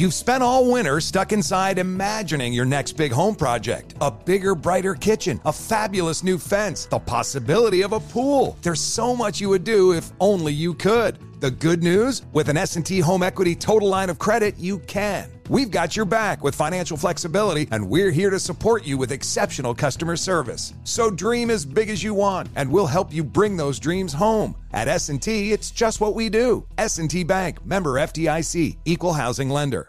You've spent all winter stuck inside imagining your next big home project. A bigger, brighter kitchen, a fabulous new fence, the possibility of a pool. There's so much you would do if only you could. The good news? With an S&T Home Equity Total Line of Credit, you can. We've got your back with financial flexibility, and we're here to support you with exceptional customer service. So dream as big as you want, and we'll help you bring those dreams home. At S&T, it's just what we do. S&T Bank, member FDIC, equal housing lender.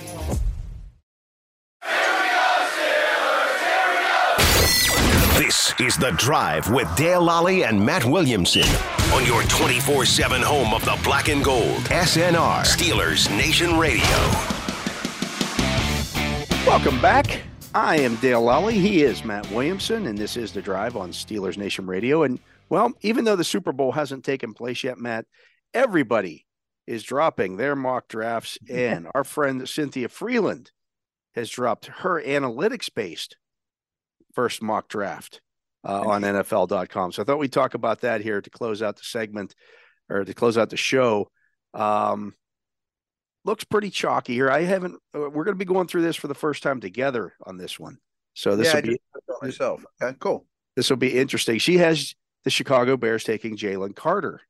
we go, Steelers! Here we go! This is The Drive with Dale Lolley and Matt Williamson on your 24/7 home of the black and gold, SNR, Steelers Nation Radio. Welcome back. I am Dale Lolley. He is Matt Williamson, and this is The Drive on Steelers Nation Radio. And, well, even though the Super Bowl hasn't taken place yet, Matt, everybody is dropping their mock drafts, and our friend Cynthia Freeland has dropped her analytics-based first mock draft on NFL.com. So I thought we'd talk about that here to close out the segment, or to close out the show. Looks pretty chalky here. We're going to be going through this for the first time together on this one. So this will be myself. Okay, cool. This will be interesting. She has the Chicago Bears taking Jalen Carter,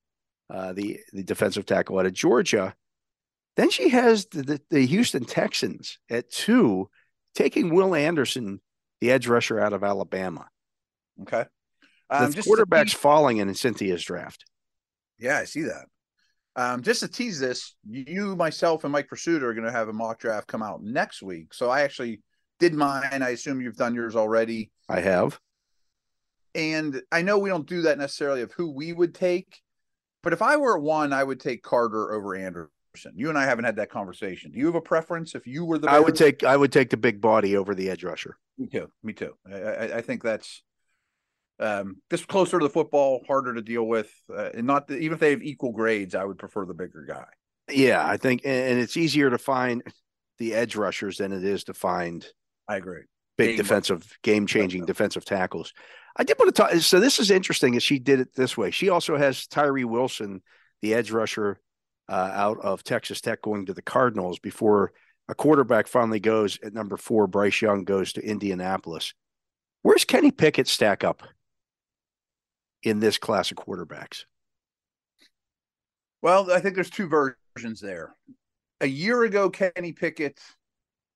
the defensive tackle out of Georgia. Then she has the Houston Texans at 2 taking Will Anderson, the edge rusher out of Alabama. Okay. The quarterback's falling in Cynthia's draft. Yeah, I see that. Just to tease this, you, myself, and Mike Pursuit are going to have a mock draft come out next week. So I actually did mine. I assume you've done yours already. I have. And I know we don't do that necessarily of who we would take, but if I were at 1, I would take Carter over Anderson. You and I haven't had that conversation. Do you have a preference? If you were the, I would take the big body over the edge rusher. Me too. I think that's. Just closer to the football, harder to deal with, and not the, even if they have equal grades, I would prefer the bigger guy. Yeah, I think, and it's easier to find the edge rushers than it is to find. I agree. Game-changing defensive tackles. I did want to talk. So this is interesting that she did it this way. She also has Tyree Wilson, the edge rusher out of Texas Tech, going to the Cardinals before a quarterback finally goes at number 4. Bryce Young goes to Indianapolis. Where's Kenny Pickett stack up in this class of quarterbacks? Well, I think there's two versions there. A year ago, Kenny Pickett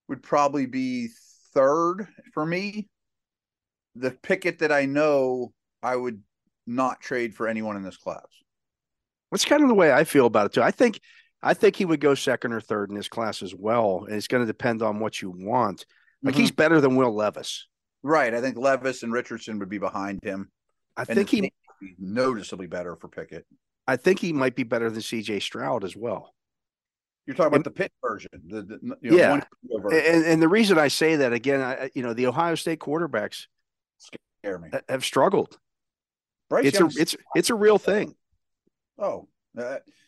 would probably be 3rd for me. The Pickett that I know, I would not trade for anyone in this class. That's kind of the way I feel about it too. I think he would go 2nd or 3rd in this class as well. And it's going to depend on what you want. Like he's better than Will Levis. Right. I think Levis and Richardson would be behind him. I think he be noticeably better for Pickett. I think he might be better than C.J. Stroud as well. You're talking about the Pitt version. And the reason I say that, again, the Ohio State quarterbacks scare me. Have struggled. Bryce it's a real thing. Oh,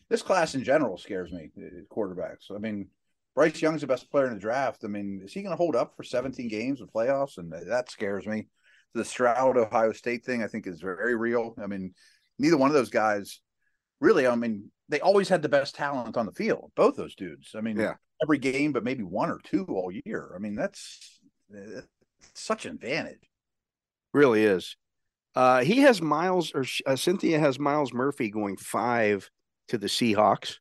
this class in general scares me, quarterbacks. I mean, Bryce Young's the best player in the draft. I mean, is he going to hold up for 17 games of playoffs? And that scares me. The Stroud Ohio State thing, I think, is very real. I mean, neither one of those guys really, they always had the best talent on the field, both those dudes. I mean, every game, but maybe one or two all year. I mean, that's such an advantage. Really is. Cynthia has Myles Murphy going 5 to the Seahawks.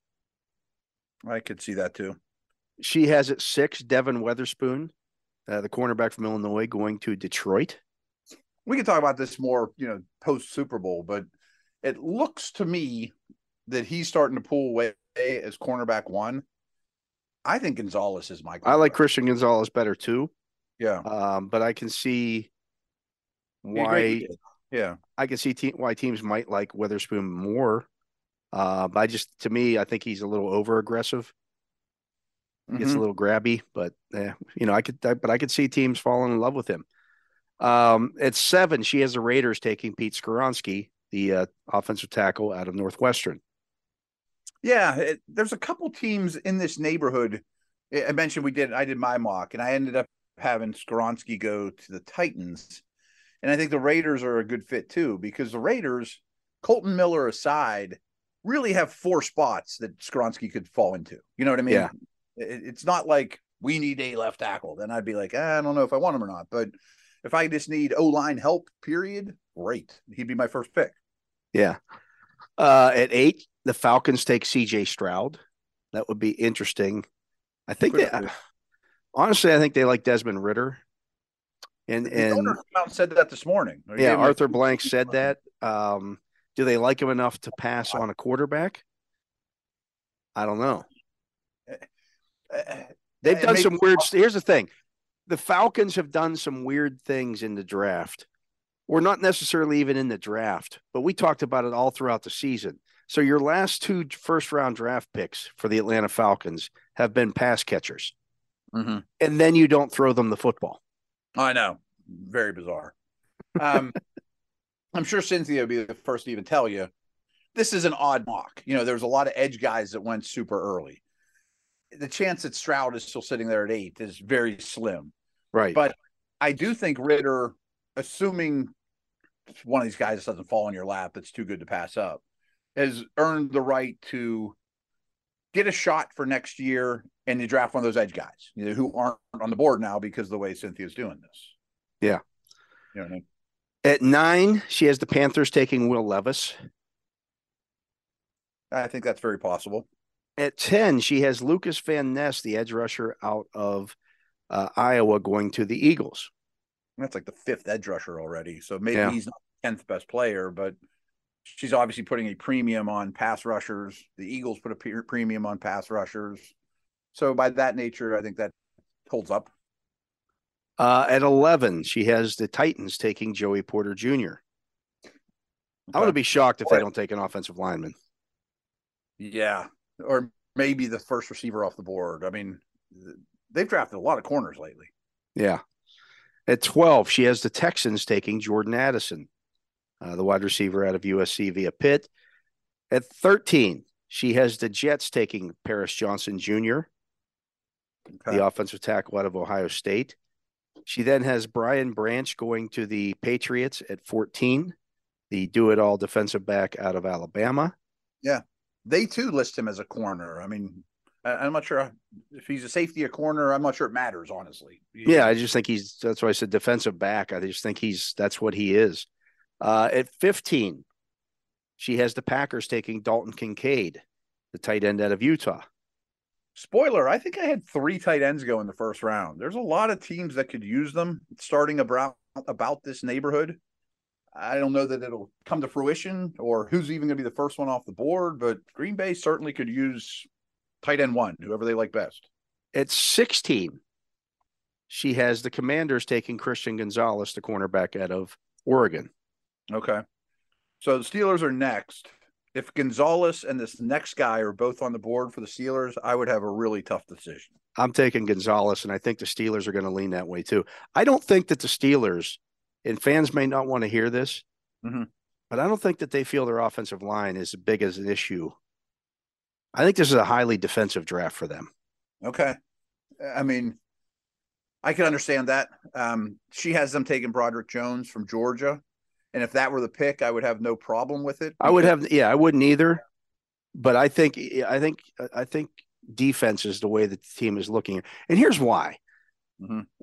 I could see that too. She has at 6, Devon Witherspoon, the cornerback from Illinois, going to Detroit. We can talk about this more, post Super Bowl, but it looks to me that he's starting to pull away as cornerback 1. I think Gonzalez is my guy. I like Christian Gonzalez better too. Yeah. But I can see why. Yeah. I can see why teams might like Witherspoon more. But I think he's a little over aggressive. Gets a little grabby, but you know, I could see teams falling in love with him. At 7, she has the Raiders taking Pete Skoronski, the offensive tackle out of Northwestern. Yeah, there's a couple teams in this neighborhood. I mentioned I did my mock, and I ended up having Skoronski go to the Titans, and I think the Raiders are a good fit too, because the Raiders, Colton Miller aside, really have 4 spots that Skoronski could fall into. You know what I mean? Yeah. It's not like we need a left tackle. Then I'd be like, I don't know if I want him or not. But if I just need O-line help, period, great. He'd be my first pick. Yeah. At 8, the Falcons take C.J. Stroud. That would be interesting. I think I think they like Desmond Ridder. And the owner said that this morning. Yeah, Arthur Blank said that. Do they like him enough to pass on a quarterback? I don't know. They've done some weird – here's the thing. The Falcons have done some weird things in the draft, or not necessarily even in the draft, but we talked about it all throughout the season. So your last 2 first-round draft picks for the Atlanta Falcons have been pass catchers, and then you don't throw them the football. I know. Very bizarre. I'm sure Cynthia would be the first to even tell you, this is an odd mock. You know, there's a lot of edge guys that went super early. The chance that Stroud is still sitting there at 8 is very slim. Right. But I do think Ridder, assuming one of these guys doesn't fall in your lap, that's too good to pass up, has earned the right to get a shot for next year, and you draft one of those edge guys, you know, who aren't on the board now because of the way Cynthia's doing this. Yeah. You know what I mean? At 9, she has the Panthers taking Will Levis. I think that's very possible. At 10, she has Lukas Van Ness, the edge rusher out of Iowa, going to the Eagles. That's like the 5th edge rusher already. So maybe he's not the 10th best player, but she's obviously putting a premium on pass rushers. The Eagles put a premium on pass rushers. So by that nature, I think that holds up. At 11, she has the Titans taking Joey Porter Jr. Okay. I would be shocked if they don't take an offensive lineman. Yeah. Or maybe the first receiver off the board. I mean, they've drafted a lot of corners lately. Yeah. At 12, she has the Texans taking Jordan Addison, the wide receiver out of USC via Pitt. At 13, she has the Jets taking Paris Johnson Jr., the offensive tackle out of Ohio State. She then has Brian Branch going to the Patriots at 14, the do-it-all defensive back out of Alabama. Yeah. They, too, list him as a corner. I mean, I'm not sure if he's a safety or corner. I'm not sure it matters, honestly. Yeah, I just think he's – that's why I said defensive back. I just think he's – that's what he is. At 15, she has the Packers taking Dalton Kincaid, the tight end out of Utah. Spoiler, I think I had 3 tight ends go in the first round. There's a lot of teams that could use them starting about this neighborhood. I don't know that it'll come to fruition or who's even going to be the first one off the board, but Green Bay certainly could use tight end 1, whoever they like best. At 16, she has the Commanders taking Christian Gonzalez, the cornerback out of Oregon. Okay. So the Steelers are next. If Gonzalez and this next guy are both on the board for the Steelers, I would have a really tough decision. I'm taking Gonzalez, and I think the Steelers are going to lean that way too. I don't think that the Steelers – and fans may not want to hear this, but I don't think that they feel their offensive line is as big as an issue. I think this is a highly defensive draft for them. Okay. I mean, I can understand that. She has them taking Broderick Jones from Georgia. And if that were the pick, I would have no problem with it. I would have, yeah, I wouldn't either. But I think defense is the way that the team is looking. And here's why.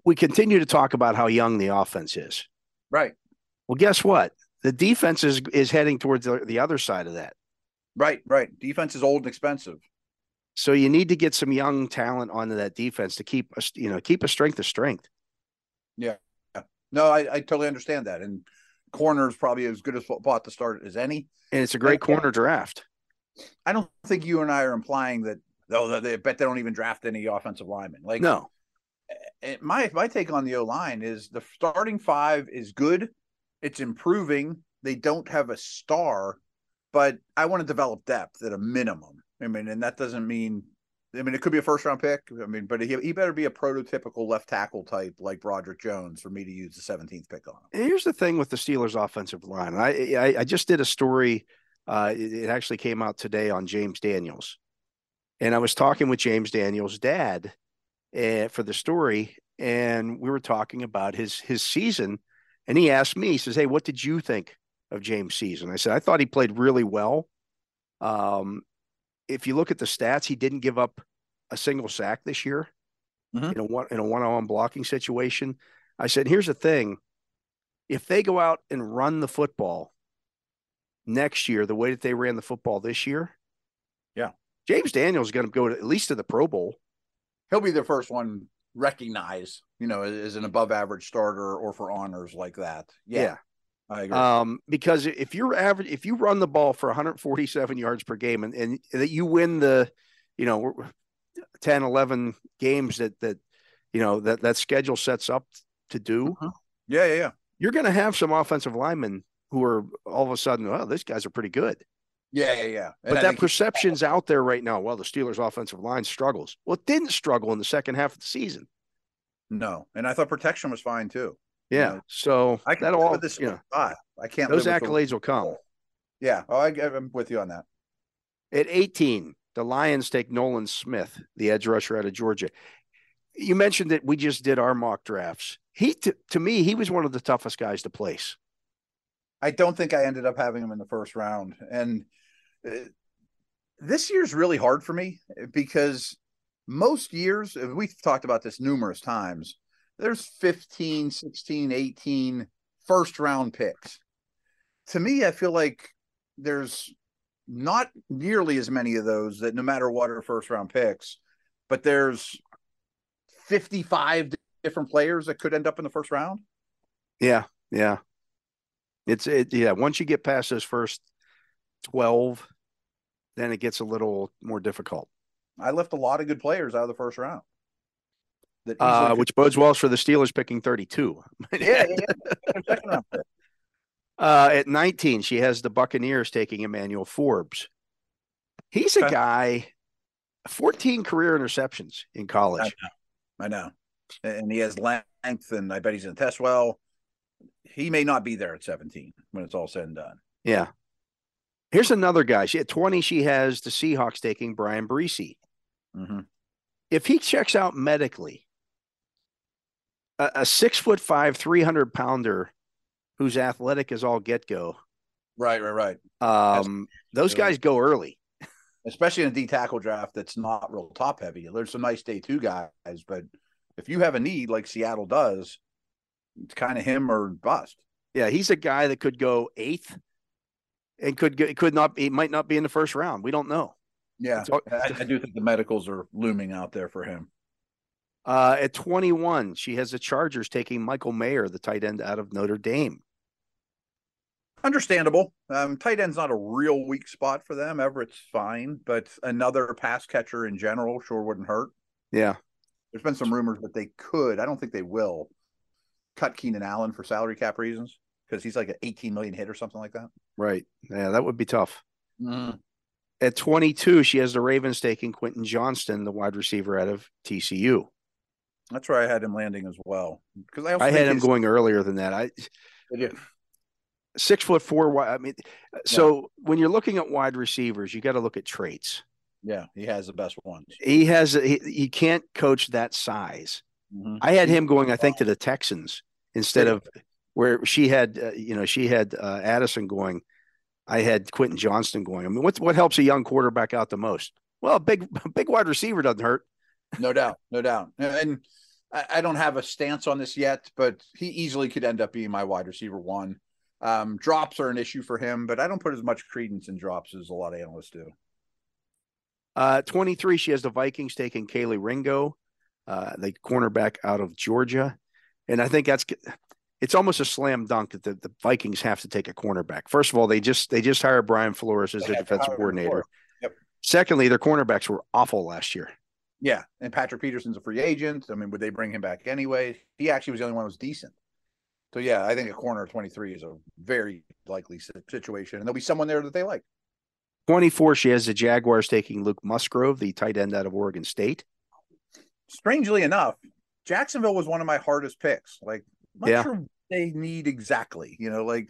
We continue to talk about how young the offense is. Right. Well, guess what? The defense is heading towards the other side of that. Right, right. Defense is old and expensive. So you need to get some young talent onto that defense to keep a strength of strength. Yeah. No, I totally understand that. And corner is probably as good a spot to start as any. And it's a great corner draft. I don't think you and I are implying that, though, they bet they don't even draft any offensive linemen. Like, no. My take on the O-line is the starting 5 is good. It's improving. They don't have a star, but I want to develop depth at a minimum. I mean, and that doesn't mean I mean, it could be a first-round pick. I mean, but he better be a prototypical left tackle type like Broderick Jones for me to use the 17th pick on him. Here's the thing with the Steelers' offensive line. I just did a story. It actually came out today on James Daniels. And I was talking with James Daniels' dad for the story, and we were talking about his season. And he asked me, he says, hey, what did you think of James' season? I said, I thought he played really well. If you look at the stats, he didn't give up a single sack this year in a one-on-one blocking situation. I said, here's the thing. If they go out and run the football next year, the way that they ran the football this year, yeah, James Daniels is going to go to, at least to the Pro Bowl. He'll be the first one recognized, you know, as an above-average starter or for honors like that. Yeah. I agree. Because if you run the ball for 147 yards per game and that you win the, 10, 11 games that schedule sets up to do. Uh-huh. Yeah. You're going to have some offensive linemen who are all of a sudden, oh, these guys are pretty good. Yeah. But that perception's out there right now. Well, the Steelers offensive line struggles. Well, it didn't struggle in the second half of the season. No. And I thought protection was fine too. Yeah, you know, so I can live with this. I can't. Those accolades will come. Yeah, I'm with you on that. At 18, the Lions take Nolan Smith, the edge rusher out of Georgia. You mentioned that we just did our mock drafts. To me, he was one of the toughest guys to place. I don't think I ended up having him in the first round, and this year's really hard for me because most years, we've talked about this numerous times, there's 15, 16, 18 first-round picks. To me, I feel like there's not nearly as many of those that no matter what are first-round picks, but there's 55 different players that could end up in the first round. Yeah. Once you get past those first 12, then it gets a little more difficult. I left a lot of good players out of the first round. Which bodes well for the Steelers picking 32. Yeah. At 19, she has the Buccaneers taking Emmanuel Forbes. He's a guy, 14 career interceptions in college. I know. And he has length, and I bet he's going to test well. He may not be there at 17 when it's all said and done. Yeah. Here's another guy. At 20, she has the Seahawks taking Brian Brisee. Mm-hmm. If he checks out medically, a 6'5", 300-pounder who's athletic as all get-go. Right. Those guys go early. Especially in a D tackle draft that's not real top-heavy. There's some nice day two guys, but if you have a need like Seattle does, it's kind of him or bust. Yeah, he's a guy that could go eighth and might not be in the first round. We don't know. Yeah, I do think the medicals are looming out there for him. At 21, she has the Chargers taking Michael Mayer, the tight end out of Notre Dame. Understandable. Tight end's not a real weak spot for them. Everett's fine, but another pass catcher in general sure wouldn't hurt. Yeah. There's been some rumors that they could, I don't think they will, cut Keenan Allen for salary cap reasons because he's like an 18 million hit or something like that. Right. Yeah, that would be tough. Mm-hmm. At 22, she has the Ravens taking Quentin Johnston, the wide receiver out of TCU. That's where I had him landing as well. Because I had him going earlier than that. 6'4". So when you're looking at wide receivers, you got to look at traits. Yeah, he has the best ones. He can't coach that size. Mm-hmm. I had him going, I think, to the Texans instead of where she had Addison going. I had Quentin Johnston going. I mean, what helps a young quarterback out the most? Well, a big wide receiver doesn't hurt. No doubt. And I don't have a stance on this yet, but he easily could end up being my wide receiver one. Drops are an issue for him, but I don't put as much credence in drops as a lot of analysts do. 23, she has the Vikings taking Kaylee Ringo, the cornerback out of Georgia. And I think it's almost a slam dunk that the Vikings have to take a cornerback. First of all, they just hired Brian Flores as their defensive coordinator. Yep. Secondly, their cornerbacks were awful last year. Yeah, and Patrick Peterson's a free agent. I mean, would they bring him back anyway? He actually was the only one who was decent. So, yeah, I think a corner 23 is a very likely situation, and there'll be someone there that they like. 24, she has the Jaguars taking Luke Musgrove, the tight end out of Oregon State. Strangely enough, Jacksonville was one of my hardest picks. Like, I'm not sure what they need exactly. You know, like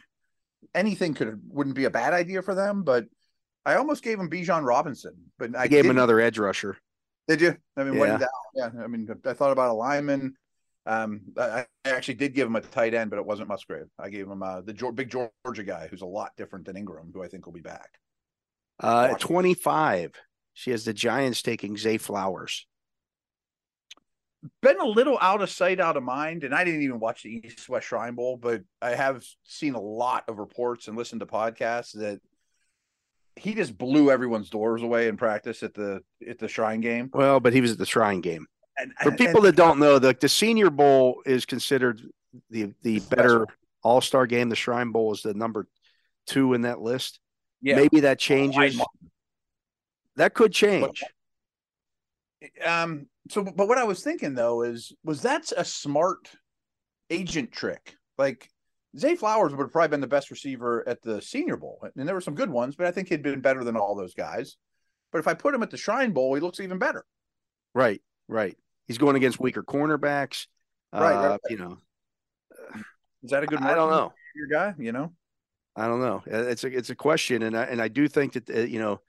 anything wouldn't be a bad idea for them, but I almost gave him Bijan Robinson, but I gave him another edge rusher. Did you? I mean, I mean, I thought about a lineman. I actually did give him a tight end, but it wasn't Musgrave. I gave him the big Georgia guy, who's a lot different than Ingram, who I think will be back. At 25, she has the Giants taking Zay Flowers. Been a little out of sight, out of mind, and I didn't even watch the East-West Shrine Bowl, but I have seen a lot of reports and listened to podcasts that he just blew everyone's doors away in practice at the Shrine game. Well, but he was at the Shrine game. For people that don't know, the Senior Bowl is considered the better All-Star game. The Shrine Bowl is the number 2 in that list. Yeah. Maybe that changes. That could change. But what I was thinking though was that's a smart agent trick. Like Zay Flowers would have probably been the best receiver at the Senior Bowl, and there were some good ones, but I think he'd been better than all those guys. But if I put him at the Shrine Bowl, he looks even better. Right. He's going against weaker cornerbacks. Right. You know, is that a good? I don't know. Your guy, you know. I don't know. It's a question, and I do think that you know,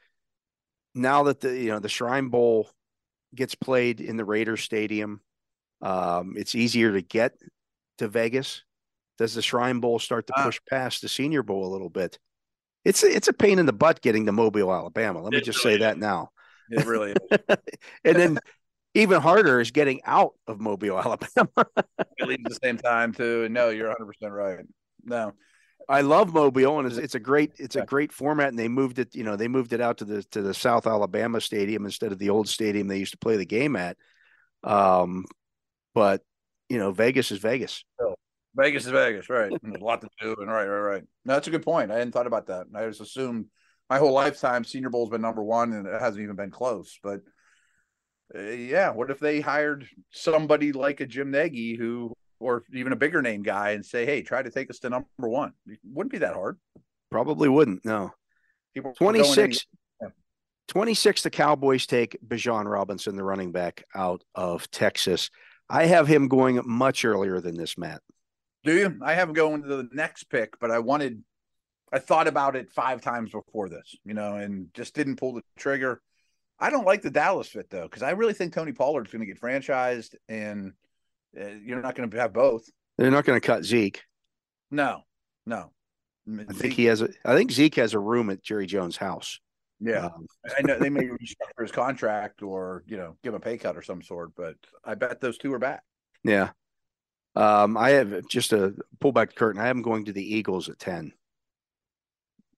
now that the Shrine Bowl gets played in the Raiders Stadium, it's easier to get to Vegas. Does the Shrine Bowl start to push past the Senior Bowl a little bit? It's a pain in the butt getting to Mobile, Alabama. Let me just say that now. It really is. And then even harder is getting out of Mobile, Alabama. It leaves at the same time too. No, you're 100% right. No. I love Mobile, and it's a great format. And they moved it, they moved it out to the South Alabama Stadium instead of the old stadium they used to play the game at. But Vegas is Vegas. Vegas is Vegas, right? There's a lot to do, and right. No, that's a good point. I hadn't thought about that. I just assumed my whole lifetime Senior Bowl's been number one, and it hasn't even been close. But what if they hired somebody like a Jim Nagy or even a bigger name guy and say, hey, try to take us to number one. It wouldn't be that hard. Probably wouldn't. No. 26, the Cowboys take Bijan Robinson, the running back out of Texas. I have him going much earlier than this, Matt. Do you? I have him going to the next pick, but I thought about it 5 times before this, and just didn't pull the trigger. I don't like the Dallas fit though, because I really think Tony Pollard's going to get franchised, and you're not going to have both. They're not going to cut Zeke. No. I think Zeke has a room at Jerry Jones' house. Yeah. I know they may restructure his contract or, give him a pay cut or some sort, but I bet those two are back. Yeah. I have just a pull back the curtain. I am going to the Eagles at 10.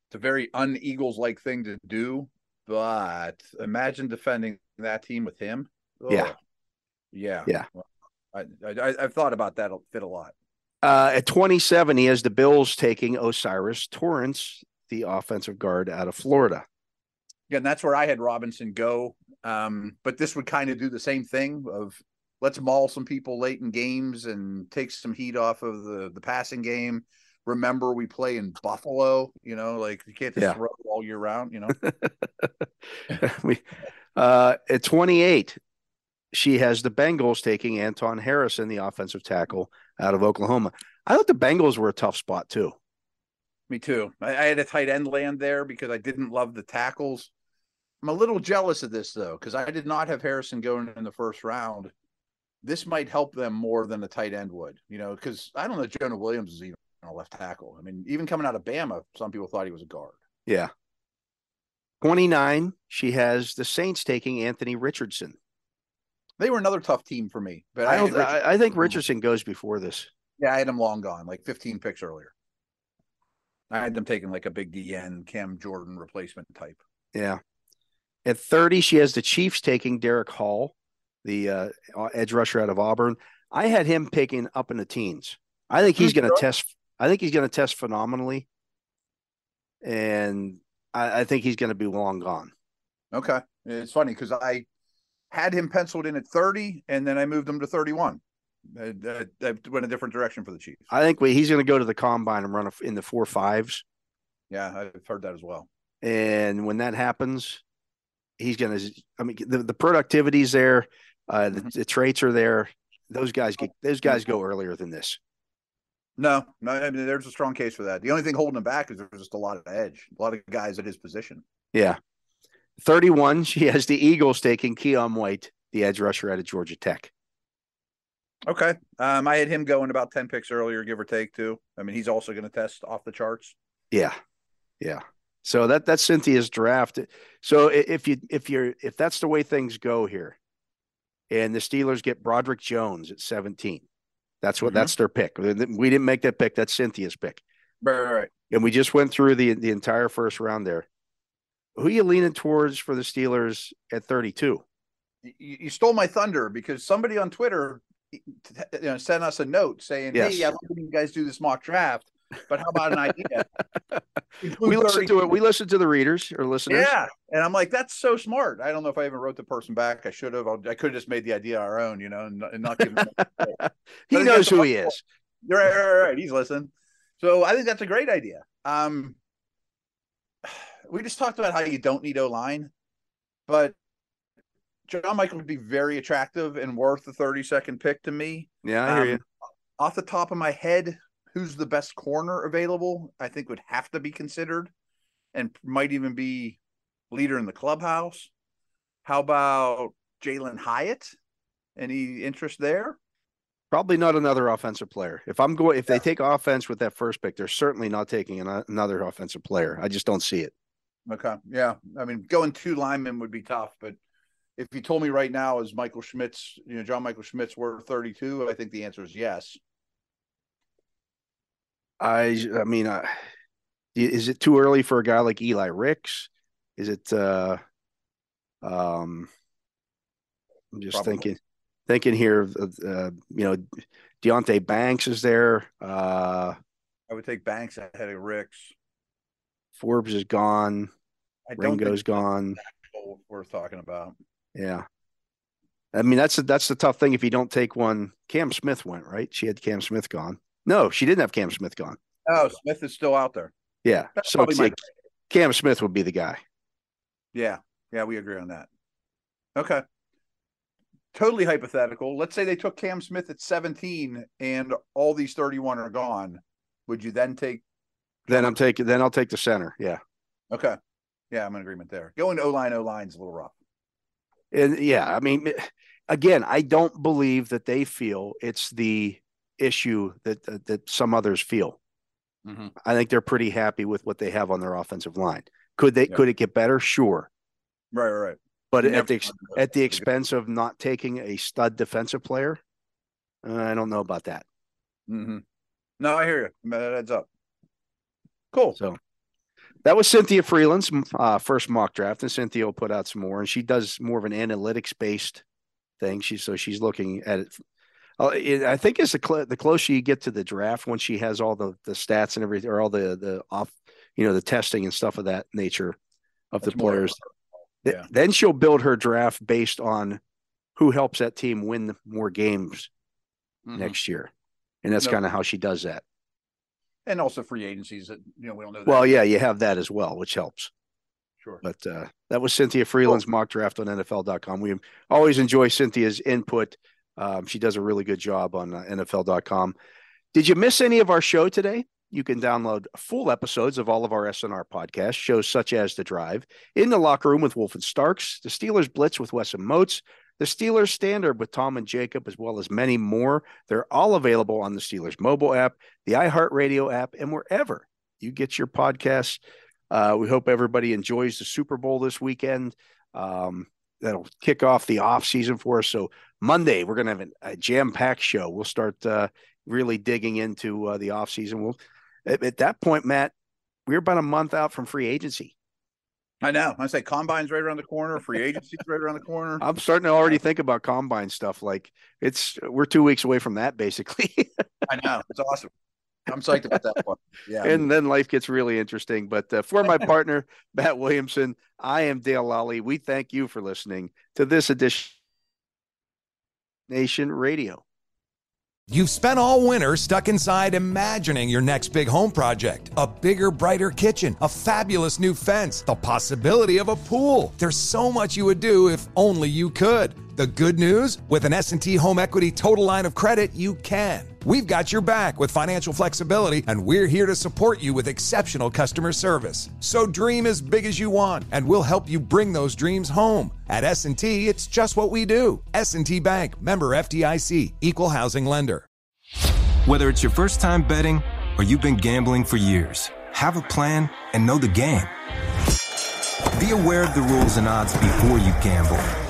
It's a very un-Eagles-like thing to do, but imagine defending that team with him. Oh. Yeah. Well, I've thought about that fit a lot. At 27, he has the Bills taking Osiris Torrance, the offensive guard out of Florida. Yeah, and that's where I had Robinson go. But this would kind of do the same thing of let's maul some people late in games and take some heat off of the passing game. Remember, we play in Buffalo, like you can't just throw all year round, at 28. She has the Bengals taking Anton Harrison, the offensive tackle out of Oklahoma. I thought the Bengals were a tough spot too. Me too. I had a tight end land there because I didn't love the tackles. I'm a little jealous of this though, because I did not have Harrison going in the first round. This might help them more than a tight end would, because I don't know if Jonah Williams is even a left tackle. I mean, even coming out of Bama, some people thought he was a guard. Yeah. 29, she has the Saints taking Anthony Richardson. They were another tough team for me, but I think Richardson goes before this. Yeah, I had him long gone, like 15 picks earlier. I had them taking like a big DN, Cam Jordan replacement type. Yeah. At 30, she has the Chiefs taking Derek Hall, the edge rusher out of Auburn. I had him picking up in the teens. I think he's going to test. I think he's going to test phenomenally, and I think he's going to be long gone. Okay, it's funny because I had him penciled in at 30, and then I moved him to 31. I went a different direction for the Chiefs. I think he's going to go to the combine and run in the 4.5s. Yeah, I've heard that as well. And when that happens, he's going to, I mean, the productivity's there. The traits are there. Those guys go earlier than this. No, I mean, there's a strong case for that. The only thing holding him back is there's just a lot of edge, a lot of guys at his position. Yeah. 31, she has the Eagles taking Keon White, the edge rusher out of Georgia Tech. Okay. I had him going about 10 picks earlier, give or take, too. I mean, he's also going to test off the charts. Yeah. So that's Cynthia's draft. So if that's the way things go here, and the Steelers get Broderick Jones at 17, that's their pick. We didn't make that pick. That's Cynthia's pick. Right. And we just went through the entire first round there. Who are you leaning towards for the Steelers at 32? You stole my thunder because somebody on Twitter sent us a note saying, yes. Hey, I love when you guys do this mock draft, but how about an idea? We listened to it. We listened to the readers or listeners. Yeah. And I'm like, that's so smart. I don't know if I even wrote the person back. I should have. I could have just made the idea our own, and not give him He knows who he is. Right. He's listening. So I think that's a great idea. We just talked about how you don't need O-line, but John Michael would be very attractive and worth the 32nd pick to me. Yeah, I hear you. Off the top of my head, who's the best corner available, I think would have to be considered and might even be leader in the clubhouse. How about Jalen Hyatt? Any interest there? Probably not another offensive player. If they take offense with that first pick, they're certainly not taking another offensive player. I just don't see it. Okay. Yeah. I mean, going two linemen would be tough, but if you told me right now is John Michael Schmidt's worth 32, I think the answer is yes. I mean, is it too early for a guy like Eli Ricks? Is it, I'm just probably. thinking here, Deonte Banks is there. I would take Banks ahead of Ricks. Forbes is gone. Ringo's gone. What we're talking about. Yeah. I mean, that's the tough thing. If you don't take one, Cam Smith went, right? She had Cam Smith gone. No, she didn't have Cam Smith gone. Oh, Smith is still out there. Yeah. That's so Cam Smith would be the guy. Yeah. Yeah. We agree on that. Okay. Totally hypothetical. Let's say they took Cam Smith at 17 and all these 31 are gone. Would you then take? Then I'll take the center. Yeah. Okay. Yeah, I'm in agreement there. Going O-line's a little rough. And yeah, I mean, again, I don't believe that they feel it's the issue that some others feel. Mm-hmm. I think they're pretty happy with what they have on their offensive line. Could it get better? Sure. Right. But at the expense of not taking a stud defensive player, I don't know about that. Mm-hmm. No, I hear you. That adds up. Cool. So that was Cynthia Freeland's first mock draft, and Cynthia will put out some more. And she does more of an analytics-based thing. She's looking at it. I think it's the closer you get to the draft, once she has all the stats and everything, or all the off, the testing and stuff of that nature of the players. Yeah. Then she'll build her draft based on who helps that team win more games next year, and that's kind of how she does that. And also free agencies that, we don't know. That. Well, yeah, you have that as well, which helps. Sure. But that was Cynthia Freeland's mock draft on NFL.com. We always enjoy Cynthia's input. She does a really good job on NFL.com. Did you miss any of our show today? You can download full episodes of all of our SNR podcasts, shows such as The Drive, In the Locker Room with Wolf and Starks, The Steelers Blitz with Wes and Motes, The Steelers Standard with Tom and Jacob, as well as many more. They're all available on the Steelers mobile app, the iHeartRadio app, and wherever you get your podcasts. We hope everybody enjoys the Super Bowl this weekend. That'll kick off the offseason for us. So Monday, we're going to have a jam-packed show. We'll start really digging into the offseason. At that point, Matt, we're about a month out from free agency. I know. I say combine's right around the corner. Free agency's right around the corner. I'm starting to already think about combine stuff. Like we're 2 weeks away from that, basically. I know. It's awesome. I'm psyched about that one. Yeah. And then life gets really interesting. But for my partner, Matt Williamson, I am Dale Lolley. We thank you for listening to this edition of Nation Radio. You've spent all winter stuck inside imagining your next big home project. A bigger, brighter kitchen, a fabulous new fence, the possibility of a pool. There's so much you would do if only you could. The good news? With an S&T Home Equity Total Line of Credit, you can. We've got your back with financial flexibility, and we're here to support you with exceptional customer service. So dream as big as you want, and we'll help you bring those dreams home. At S&T, it's just what we do. S&T Bank, member FDIC, equal housing lender. Whether it's your first time betting or you've been gambling for years, have a plan and know the game. Be aware of the rules and odds before you gamble.